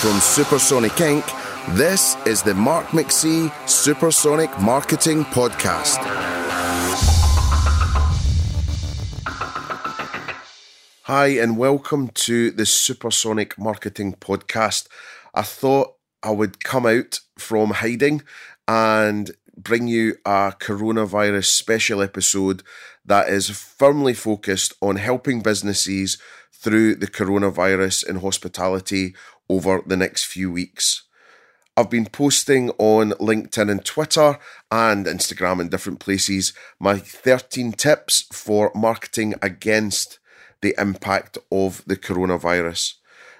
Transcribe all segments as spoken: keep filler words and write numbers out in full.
From Supersonic Incorporated, this is the Mark McSee Supersonic Marketing Podcast. Hi, and welcome to the Supersonic Marketing Podcast. I thought I would come out from hiding and bring you a coronavirus special episode that is firmly focused on helping businesses through the coronavirus in hospitality over the next few weeks. I've been posting on LinkedIn and Twitter and Instagram and different places my thirteen tips for marketing against the impact of the coronavirus.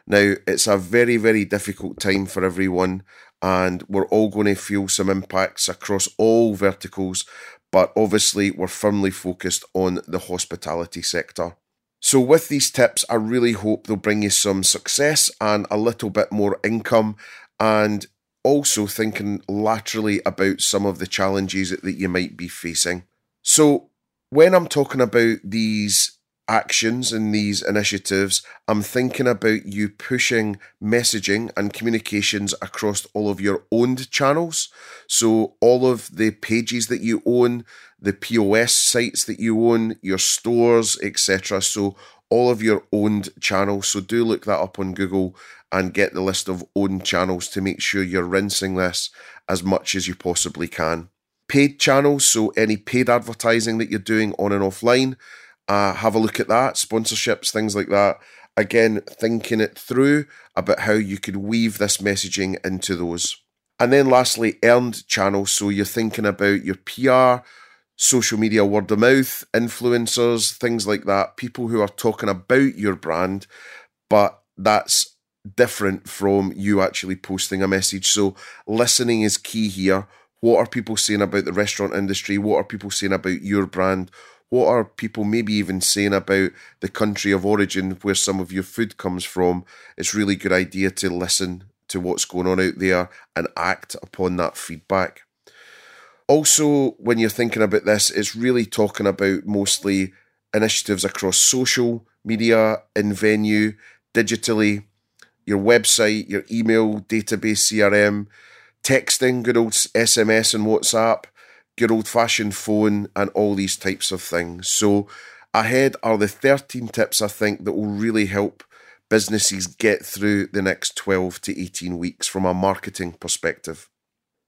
Now, it's a very, very difficult time for everyone, and we're all going to feel some impacts across all verticals, but obviously we're firmly focused on the hospitality sector. So with these tips, I really hope they'll bring you some success and a little bit more income, and also thinking laterally about some of the challenges that you might be facing. So when I'm talking about these actions and these initiatives, I'm thinking about you pushing messaging and communications across all of your owned channels. So all of the pages that you own, the P O S sites that you own, your stores, et cetera. So all of your owned channels. So do look that up on Google and get the list of owned channels to make sure you're rinsing this as much as you possibly can. Paid channels, so any paid advertising that you're doing on and offline, Uh, have a look at that, sponsorships, things like that. Again, thinking it through about how you could weave this messaging into those. And then lastly, earned channels. So you're thinking about your P R, social media, word of mouth, influencers, things like that. People who are talking about your brand, but that's different from you actually posting a message. So listening is key here. What are people saying about the restaurant industry? What are people saying about your brand? What are people maybe even saying about the country of origin where some of your food comes from? It's really good idea to listen to what's going on out there and act upon that feedback. Also, when you're thinking about this, it's really talking about mostly initiatives across social media, in-venue, digitally, your website, your email, database, C R M, texting, good old S M S and WhatsApp, your old-fashioned phone, and all these types of things. So ahead are the thirteen tips, I think, that will really help businesses get through the next twelve to eighteen weeks from a marketing perspective.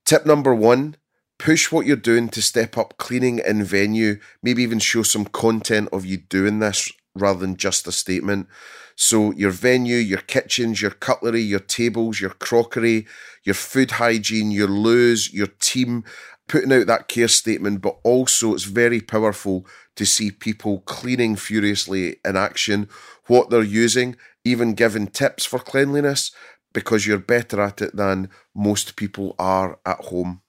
Tip number one, push what you're doing to step up cleaning in venue, maybe even show some content of you doing this rather than just a statement. So your venue, your kitchens, your cutlery, your tables, your crockery, your food hygiene, your loos, your team, putting out that care statement, but also it's very powerful to see people cleaning furiously in action, what they're using, even giving tips for cleanliness, because you're better at it than most people are at home.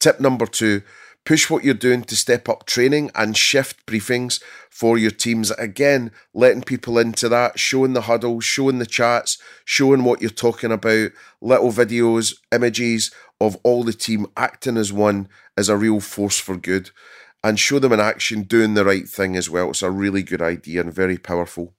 Tip number two, push what you're doing to step up training and shift briefings for your teams. Again, letting people into that, showing the huddles, showing the chats, showing what you're talking about, little videos, images of all the team acting as one is a real force for good. And show them in action doing the right thing as well. It's a really good idea and very powerful.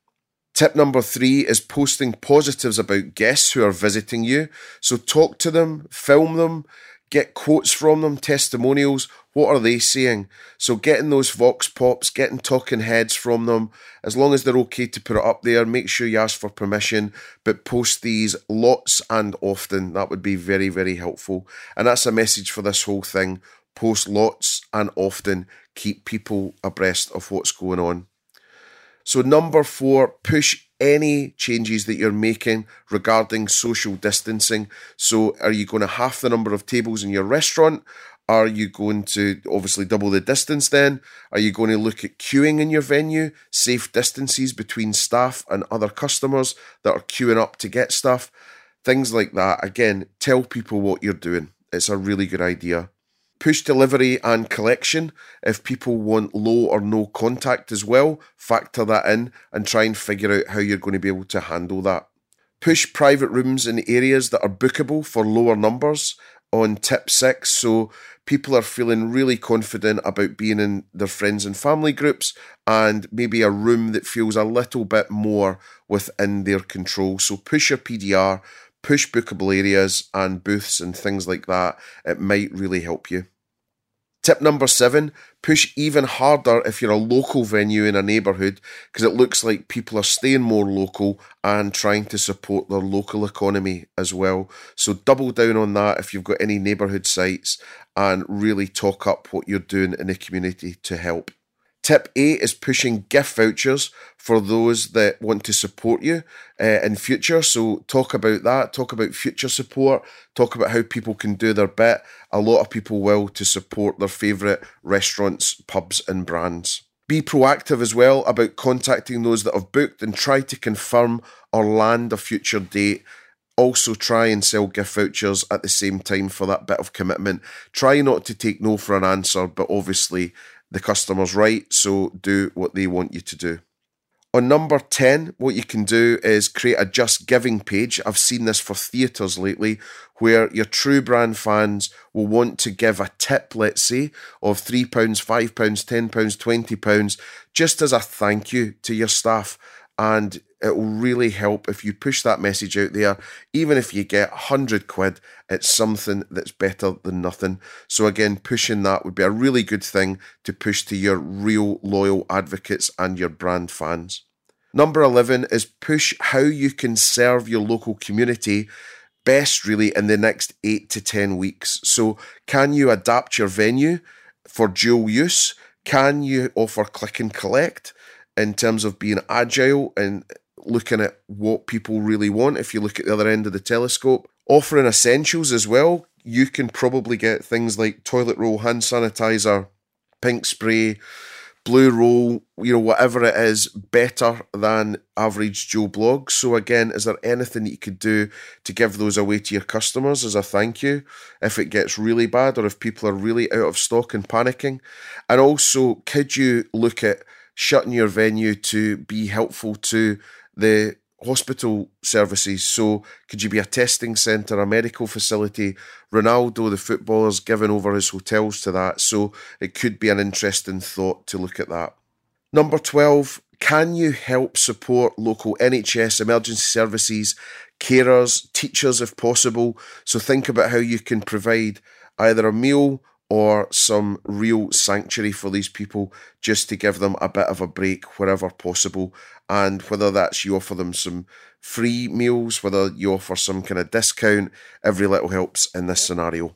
Tip number three is posting positives about guests who are visiting you. So talk to them, film them, get quotes from them, testimonials. What are they saying? So getting those vox pops, getting talking heads from them, as long as they're okay to put it up there, make sure you ask for permission, but post these lots and often. That would be very, very helpful. And that's a message for this whole thing. Post lots and often. Keep people abreast of what's going on. So number four, push any changes that you're making regarding social distancing. So are you going to half the number of tables in your restaurant? Are you going to obviously double the distance then? Are you going to look at queuing in your venue? Safe distances between staff and other customers that are queuing up to get stuff. Things like that. Again, tell people what you're doing. It's a really good idea. Push delivery and collection. If people want low or no contact as well, factor that in and try and figure out how you're going to be able to handle that. Push private rooms in areas that are bookable for lower numbers on tip six. So people are feeling really confident about being in their friends and family groups and maybe a room that feels a little bit more within their control. So push your P D R, push bookable areas and booths and things like that. It might really help you. Tip number seven, push even harder if you're a local venue in a neighbourhood, because it looks like people are staying more local and trying to support their local economy as well. So double down on that if you've got any neighbourhood sites and really talk up what you're doing in the community to help. Tip eight is pushing gift vouchers for those that want to support you uh, in future. So talk about that, talk about future support, talk about how people can do their bit. A lot of people will to support their favourite restaurants, pubs and brands. Be proactive as well about contacting those that have booked and try to confirm or land a future date. Also try and sell gift vouchers at the same time for that bit of commitment. Try not to take no for an answer, but obviously the customer's right, so do what they want you to do. On number ten, what you can do is create a Just Giving page. I've seen this for theatres lately, where your true brand fans will want to give a tip, let's say, of three pounds, five pounds, ten pounds, twenty pounds, just as a thank you to your staff. And it will really help if you push that message out there. Even if you get one hundred quid, it's something that's better than nothing. So again, pushing that would be a really good thing to push to your real loyal advocates and your brand fans. Number eleven is push how you can serve your local community best really in the next eight to ten weeks. So can you adapt your venue for dual use? Can you offer click and collect in terms of being agile and looking at what people really want? If you look at the other end of the telescope, offering essentials as well, you can probably get things like toilet roll, hand sanitizer, pink spray, blue roll, you know, whatever it is, better than average Joe Blog. So again, is there anything that you could do to give those away to your customers as a thank you if it gets really bad or if people are really out of stock and panicking? And also, could you look at shutting your venue to be helpful to the hospital services? So could you be a testing centre, a medical facility? Ronaldo, the footballer's given over his hotels to that, so it could be an interesting thought to look at that. Number twelve, can you help support local N H S, emergency services, carers, teachers if possible? So think about how you can provide either a meal or some real sanctuary for these people just to give them a bit of a break wherever possible. And whether that's you offer them some free meals, whether you offer some kind of discount, every little helps in this scenario.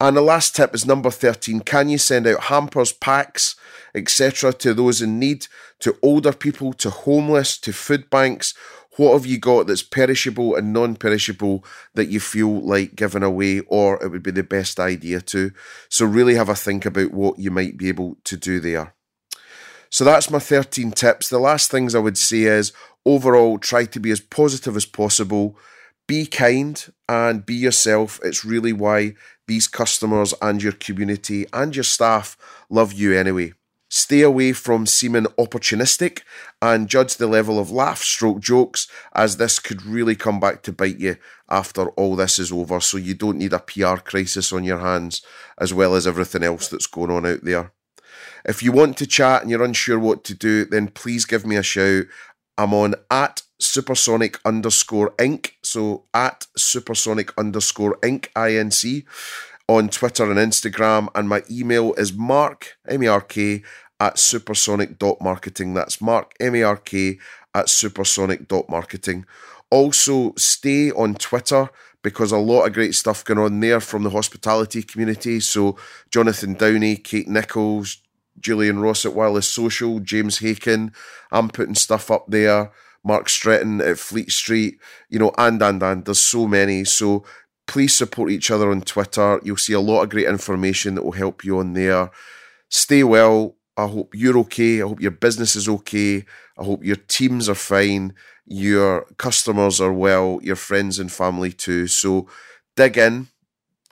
And the last tip is number thirteen. Can you send out hampers, packs, et cetera to those in need, to older people, to homeless, to food banks? What have you got that's perishable and non-perishable that you feel like giving away, or it would be the best idea to? So really have a think about what you might be able to do there. So that's my thirteen tips. The last things I would say is, overall, try to be as positive as possible. Be kind and be yourself. It's really why these customers and your community and your staff love you anyway. Stay away from seeming opportunistic and judge the level of laugh stroke jokes, as this could really come back to bite you after all this is over. So you don't need a P R crisis on your hands, as well as everything else that's going on out there. If you want to chat and you're unsure what to do, then please give me a shout. I'm on at Supersonic underscore Inc. So at Supersonic underscore Inc. I N C on Twitter and Instagram. And my email is mark, M A R K, at supersonic dot marketing. That's Mark, M A R K, at supersonic dot marketing. Also, stay on Twitter, because a lot of great stuff going on there from the hospitality community. So Jonathan Downey, Kate Nichols, Julian Ross at Wireless Social, James Haken. I'm putting stuff up there. Mark Stretton at Fleet Street, you know, and, and, and. There's so many. So please support each other on Twitter. You'll see a lot of great information that will help you on there. Stay well. I hope you're okay. I hope your business is okay. I hope your teams are fine. Your customers are well. Your friends and family too. So dig in.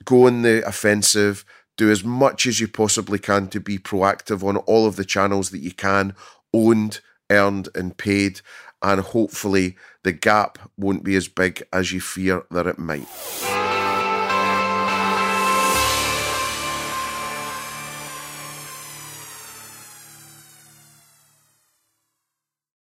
Go on the offensive. Do as much as you possibly can to be proactive on all of the channels that you can. Owned, earned and paid. And hopefully the gap won't be as big as you fear that it might.